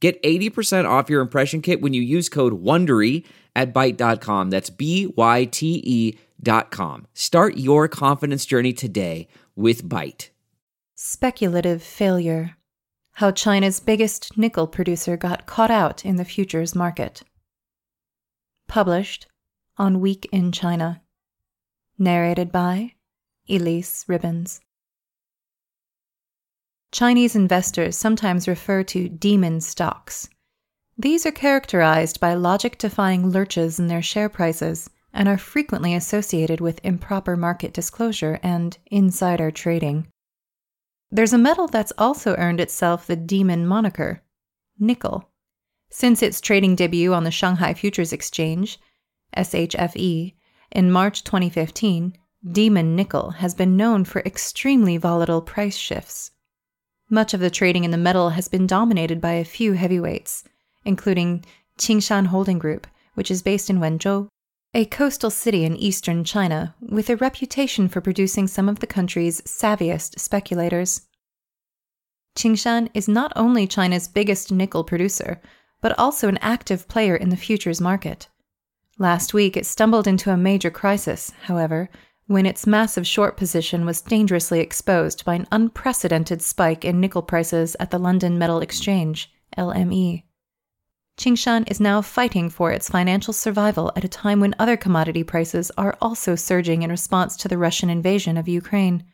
Get 80% off your impression kit when you use code WONDERY at Byte.com. That's Byte.com. Start your confidence journey today with Byte. Speculative failure. How China's biggest nickel producer got caught out in the futures market. Published on Week in China. Narrated by Elise Ribbons. Chinese investors sometimes refer to demon stocks. These are characterized by logic-defying lurches in their share prices and are frequently associated with improper market disclosure and insider trading. There's a metal that's also earned itself the demon moniker, nickel. Since its trading debut on the Shanghai Futures Exchange, SHFE, in March 2015, demon nickel has been known for extremely volatile price shifts. Much of the trading in the metal has been dominated by a few heavyweights, including Qingshan Holding Group, which is based in Wenzhou, a coastal city in eastern China, with a reputation for producing some of the country's savviest speculators. Qingshan is not only China's biggest nickel producer, but also an active player in the futures market. Last week, it stumbled into a major crisis, however, when its massive short position was dangerously exposed by an unprecedented spike in nickel prices at the London Metal Exchange, LME. Qingshan is now fighting for its financial survival at a time when other commodity prices are also surging in response to the Russian invasion of Ukraine.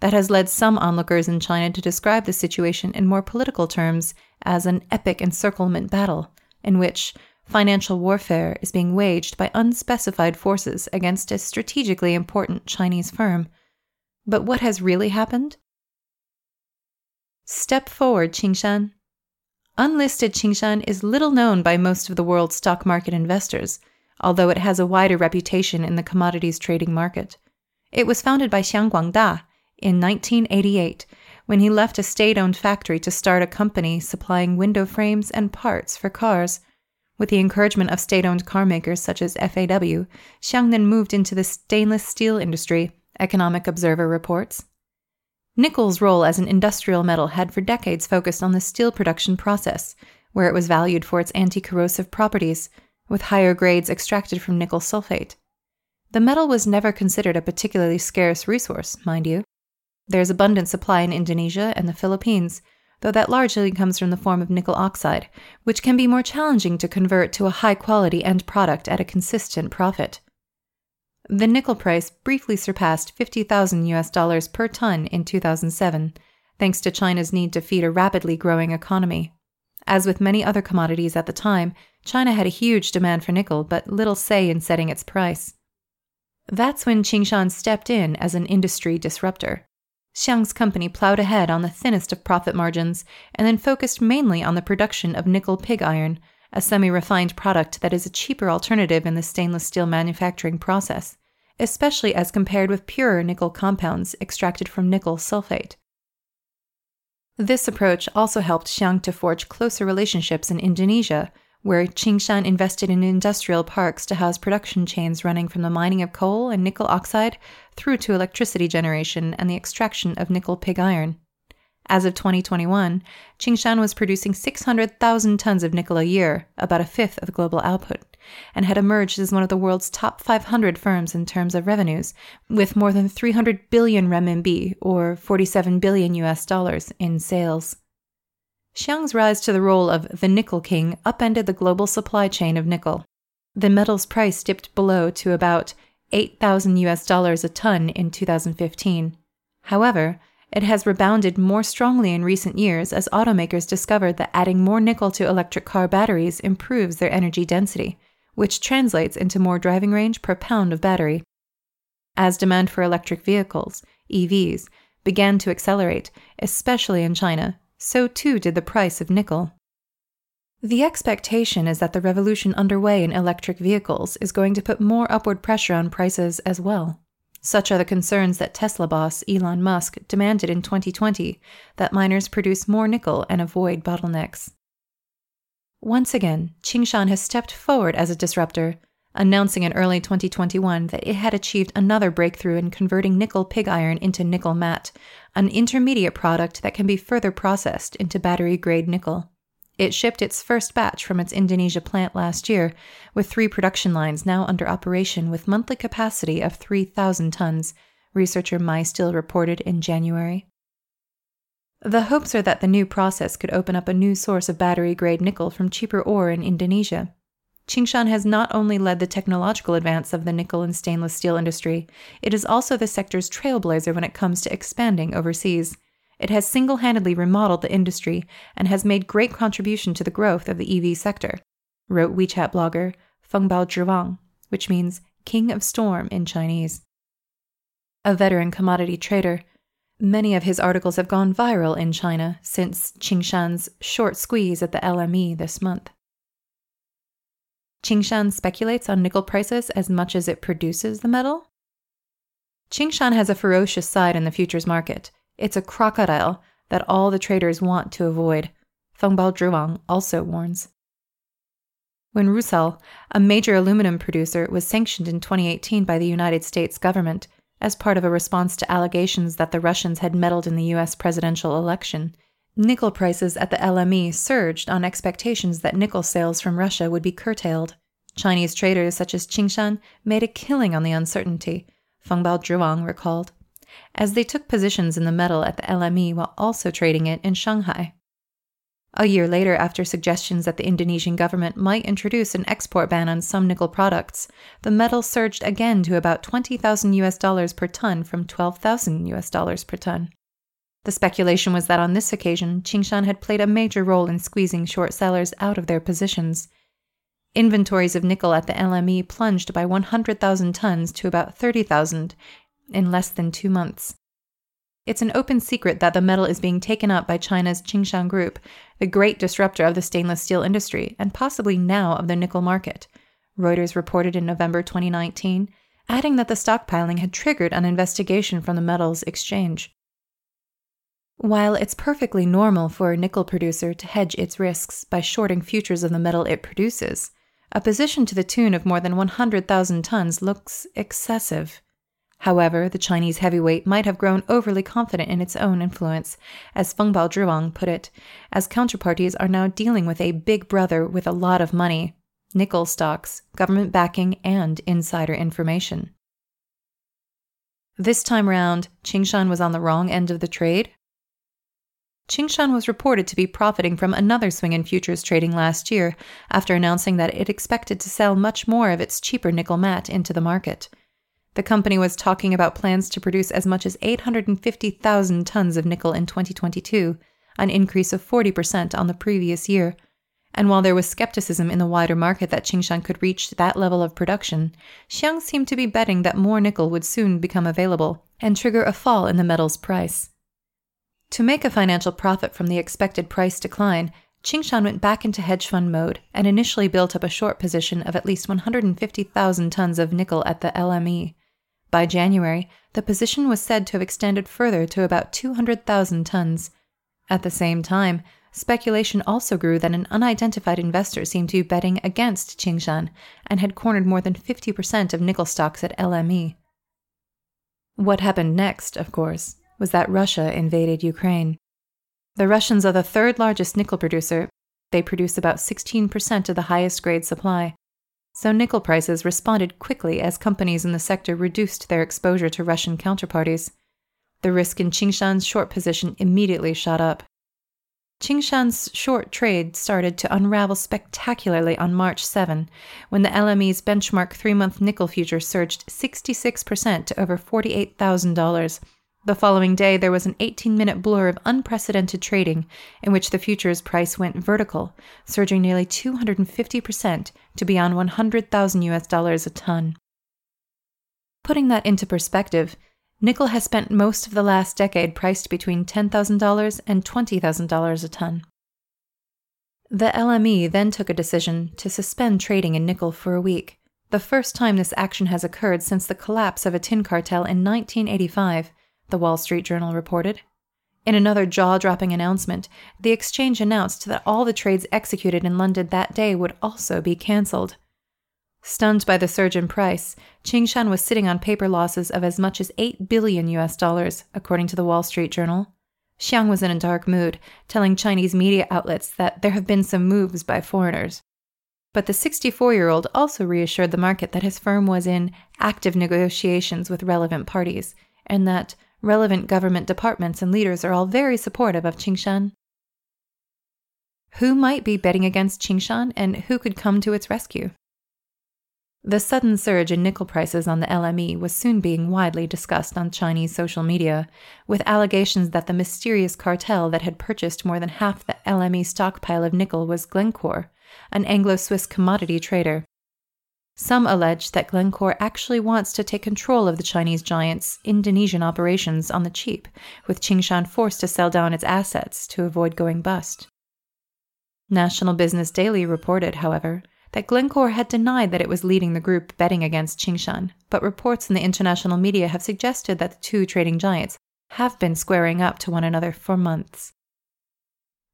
That has led some onlookers in China to describe the situation in more political terms as an epic encirclement battle, in which financial warfare is being waged by unspecified forces against a strategically important Chinese firm. But what has really happened? Step forward, Qingshan. Unlisted Qingshan is little known by most of the world's stock market investors, although it has a wider reputation in the commodities trading market. It was founded by Xiang Guangda in 1988, when he left a state-owned factory to start a company supplying window frames and parts for cars. With the encouragement of state-owned car makers such as FAW, Xiang then moved into the stainless steel industry, Economic Observer reports. Nickel's role as an industrial metal had for decades focused on the steel production process, where it was valued for its anti-corrosive properties, with higher grades extracted from nickel sulfate. The metal was never considered a particularly scarce resource, mind you. There's abundant supply in Indonesia and the Philippines, though that largely comes from the form of nickel oxide, which can be more challenging to convert to a high-quality end product at a consistent profit. The nickel price briefly surpassed $50,000 per ton in 2007, thanks to China's need to feed a rapidly growing economy. As with many other commodities at the time, China had a huge demand for nickel, but little say in setting its price. That's when Qingshan stepped in as an industry disruptor. Xiang's company plowed ahead on the thinnest of profit margins and then focused mainly on the production of nickel pig iron, a semi-refined product that is a cheaper alternative in the stainless steel manufacturing process, especially as compared with purer nickel compounds extracted from nickel sulfate. This approach also helped Xiang to forge closer relationships in Indonesia, where Qingshan invested in industrial parks to house production chains running from the mining of coal and nickel oxide through to electricity generation and the extraction of nickel pig iron. As of 2021, Qingshan was producing 600,000 tons of nickel a year, about a fifth of the global output, and had emerged as one of the world's top 500 firms in terms of revenues, with more than 300 billion renminbi, or $47 billion, in sales. Xiang's rise to the role of the nickel king upended the global supply chain of nickel. The metal's price dipped below to about $8,000 a ton in 2015. However, it has rebounded more strongly in recent years as automakers discovered that adding more nickel to electric car batteries improves their energy density, which translates into more driving range per pound of battery. As demand for electric vehicles, EVs, began to accelerate, especially in China, so too did the price of nickel. The expectation is that the revolution underway in electric vehicles is going to put more upward pressure on prices as well. Such are the concerns that Tesla boss Elon Musk demanded in 2020 that miners produce more nickel and avoid bottlenecks. Once again, Qingshan has stepped forward as a disruptor, announcing in early 2021 that it had achieved another breakthrough in converting nickel pig iron into nickel matte, an intermediate product that can be further processed into battery-grade nickel. It shipped its first batch from its Indonesia plant last year, with 3 production lines now under operation with monthly capacity of 3,000 tons, researcher Mai Still reported in January. The hopes are that the new process could open up a new source of battery-grade nickel from cheaper ore in Indonesia. Qingshan has not only led the technological advance of the nickel and stainless steel industry, it is also the sector's trailblazer when it comes to expanding overseas. It has single-handedly remodeled the industry and has made great contribution to the growth of the EV sector, wrote WeChat blogger Fengbao Zhuang, which means King of Storm in Chinese. A veteran commodity trader, many of his articles have gone viral in China since Qingshan's short squeeze at the LME this month. Qingshan speculates on nickel prices as much as it produces the metal? Qingshan has a ferocious side in the futures market. It's a crocodile that all the traders want to avoid, Fengbao Zhuang also warns. When Rusal, a major aluminum producer, was sanctioned in 2018 by the United States government as part of a response to allegations that the Russians had meddled in the U.S. presidential election, nickel prices at the LME surged on expectations that nickel sales from Russia would be curtailed. Chinese traders such as Qingshan made a killing on the uncertainty, Fengbao Zhuang recalled, as they took positions in the metal at the LME while also trading it in Shanghai. A year later, after suggestions that the Indonesian government might introduce an export ban on some nickel products, the metal surged again to about $20,000 per ton from $12,000 per ton. The speculation was that on this occasion, Qingshan had played a major role in squeezing short sellers out of their positions. Inventories of nickel at the LME plunged by 100,000 tons to about 30,000 in less than 2 months. It's an open secret that the metal is being taken up by China's Qingshan Group, the great disruptor of the stainless steel industry, and possibly now of the nickel market, Reuters reported in November 2019, adding that the stockpiling had triggered an investigation from the metals exchange. While it's perfectly normal for a nickel producer to hedge its risks by shorting futures of the metal it produces, a position to the tune of more than 100,000 tons looks excessive. However, the Chinese heavyweight might have grown overly confident in its own influence, as Fengbao Zhuang put it, as counterparties are now dealing with a big brother with a lot of money, nickel stocks, government backing, and insider information. This time round, Qingshan was on the wrong end of the trade. Qingshan was reported to be profiting from another swing in futures trading last year after announcing that it expected to sell much more of its cheaper nickel matte into the market. The company was talking about plans to produce as much as 850,000 tons of nickel in 2022, an increase of 40% on the previous year. And while there was skepticism in the wider market that Qingshan could reach that level of production, Xiang seemed to be betting that more nickel would soon become available and trigger a fall in the metal's price. To make a financial profit from the expected price decline, Qingshan went back into hedge fund mode and initially built up a short position of at least 150,000 tons of nickel at the LME. By January, the position was said to have extended further to about 200,000 tons. At the same time, speculation also grew that an unidentified investor seemed to be betting against Qingshan and had cornered more than 50% of nickel stocks at LME. What happened next, of course, was that Russia invaded Ukraine. The Russians are the third largest nickel producer. They produce about 16% of the highest grade supply. So nickel prices responded quickly as companies in the sector reduced their exposure to Russian counterparties. The risk in Qingshan's short position immediately shot up. Qingshan's short trade started to unravel spectacularly on March 7, when the LME's benchmark 3-month nickel future surged 66% to over $48,000. The following day, there was an 18-minute blur of unprecedented trading in which the futures price went vertical, surging nearly 250% to beyond $100,000 a ton. Putting that into perspective, nickel has spent most of the last decade priced between $10,000 and $20,000 a ton. The LME then took a decision to suspend trading in nickel for a week, the first time this action has occurred since the collapse of a tin cartel in 1985, the Wall Street Journal reported. In another jaw-dropping announcement, the exchange announced that all the trades executed in London that day would also be cancelled. Stunned by the surge in price, Qingshan was sitting on paper losses of as much as $8 billion, according to the Wall Street Journal. Xiang was in a dark mood, telling Chinese media outlets that there have been some moves by foreigners. But the 64-year-old also reassured the market that his firm was in active negotiations with relevant parties, and that relevant government departments and leaders are all very supportive of Qingshan. Who might be betting against Qingshan, and who could come to its rescue? The sudden surge in nickel prices on the LME was soon being widely discussed on Chinese social media, with allegations that the mysterious cartel that had purchased more than half the LME stockpile of nickel was Glencore, an Anglo-Swiss commodity trader. Some allege that Glencore actually wants to take control of the Chinese giant's Indonesian operations on the cheap, with Qingshan forced to sell down its assets to avoid going bust. National Business Daily reported, however, that Glencore had denied that it was leading the group betting against Qingshan, but reports in the international media have suggested that the two trading giants have been squaring up to one another for months.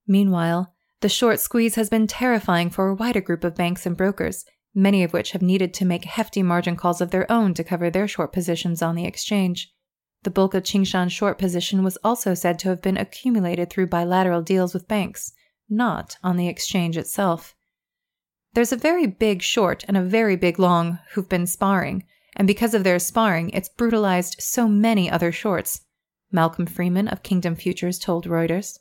Meanwhile, the short squeeze has been terrifying for a wider group of banks and brokers, many of which have needed to make hefty margin calls of their own to cover their short positions on the exchange. The bulk of Qingshan's short position was also said to have been accumulated through bilateral deals with banks, not on the exchange itself. There's a very big short and a very big long who've been sparring, and because of their sparring, it's brutalized so many other shorts, Malcolm Freeman of Kingdom Futures told Reuters.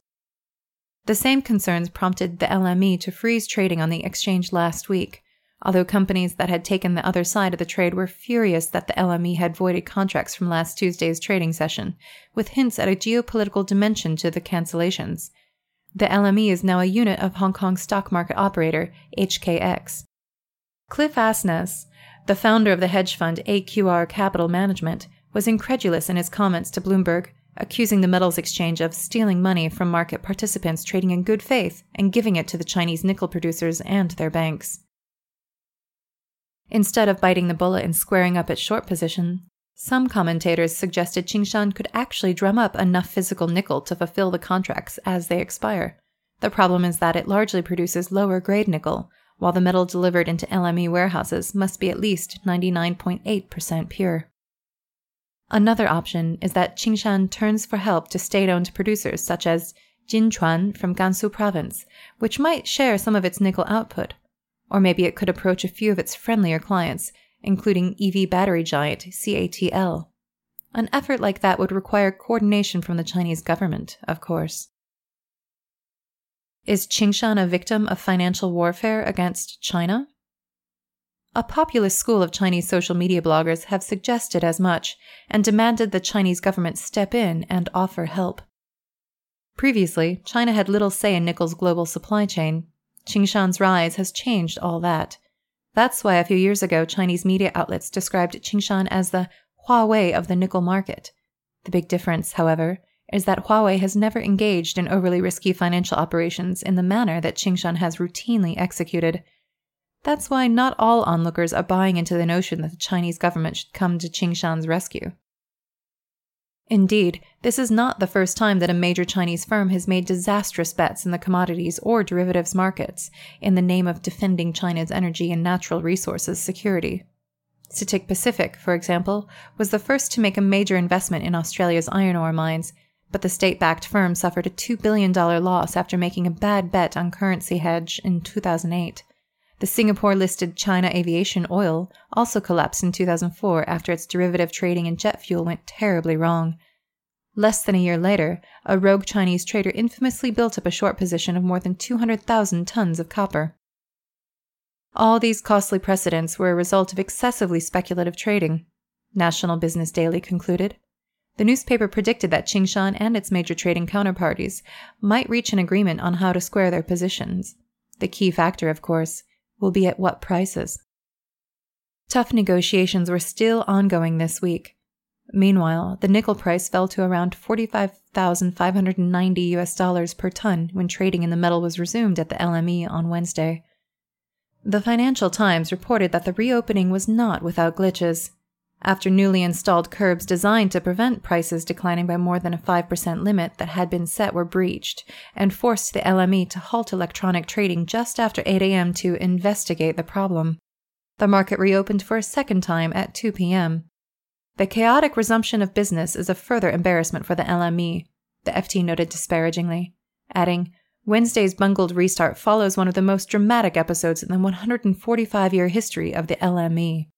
The same concerns prompted the LME to freeze trading on the exchange last week, although companies that had taken the other side of the trade were furious that the LME had voided contracts from last Tuesday's trading session, with hints at a geopolitical dimension to the cancellations. The LME is now a unit of Hong Kong stock market operator, HKEX. Cliff Asness, the founder of the hedge fund AQR Capital Management, was incredulous in his comments to Bloomberg, accusing the metals exchange of stealing money from market participants trading in good faith and giving it to the Chinese nickel producers and their banks. Instead of biting the bullet and squaring up its short position, some commentators suggested Qingshan could actually drum up enough physical nickel to fulfill the contracts as they expire. The problem is that it largely produces lower-grade nickel, while the metal delivered into LME warehouses must be at least 99.8% pure. Another option is that Qingshan turns for help to state-owned producers such as Jinchuan from Gansu Province, which might share some of its nickel output. Or maybe it could approach a few of its friendlier clients, including EV battery giant CATL. An effort like that would require coordination from the Chinese government, of course. Is Qingshan a victim of financial warfare against China? A populist school of Chinese social media bloggers have suggested as much and demanded the Chinese government step in and offer help. Previously, China had little say in nickel's global supply chain. Qingshan's rise has changed all that. That's why a few years ago Chinese media outlets described Qingshan as the Huawei of the nickel market. The big difference, however, is that Huawei has never engaged in overly risky financial operations in the manner that Qingshan has routinely executed. That's why not all onlookers are buying into the notion that the Chinese government should come to Qingshan's rescue. Indeed, this is not the first time that a major Chinese firm has made disastrous bets in the commodities or derivatives markets in the name of defending China's energy and natural resources security. CITIC Pacific, for example, was the first to make a major investment in Australia's iron ore mines, but the state-backed firm suffered a $2 billion loss after making a bad bet on currency hedge in 2008. The Singapore-listed China Aviation Oil also collapsed in 2004 after its derivative trading in jet fuel went terribly wrong. Less than a year later, a rogue Chinese trader infamously built up a short position of more than 200,000 tons of copper. All these costly precedents were a result of excessively speculative trading, National Business Daily concluded. The newspaper predicted that Qingshan and its major trading counterparties might reach an agreement on how to square their positions. The key factor, of course, will be at what prices. Tough negotiations were still ongoing this week. Meanwhile, the nickel price fell to around $45,590 US dollars per ton when trading in the metal was resumed at the LME on Wednesday. The Financial Times reported that the reopening was not without glitches. After newly installed curbs designed to prevent prices declining by more than a 5% limit that had been set were breached and forced the LME to halt electronic trading just after 8 a.m. to investigate the problem. The market reopened for a second time at 2 p.m. The chaotic resumption of business is a further embarrassment for the LME, the FT noted disparagingly, adding, Wednesday's bungled restart follows one of the most dramatic episodes in the 145-year history of the LME.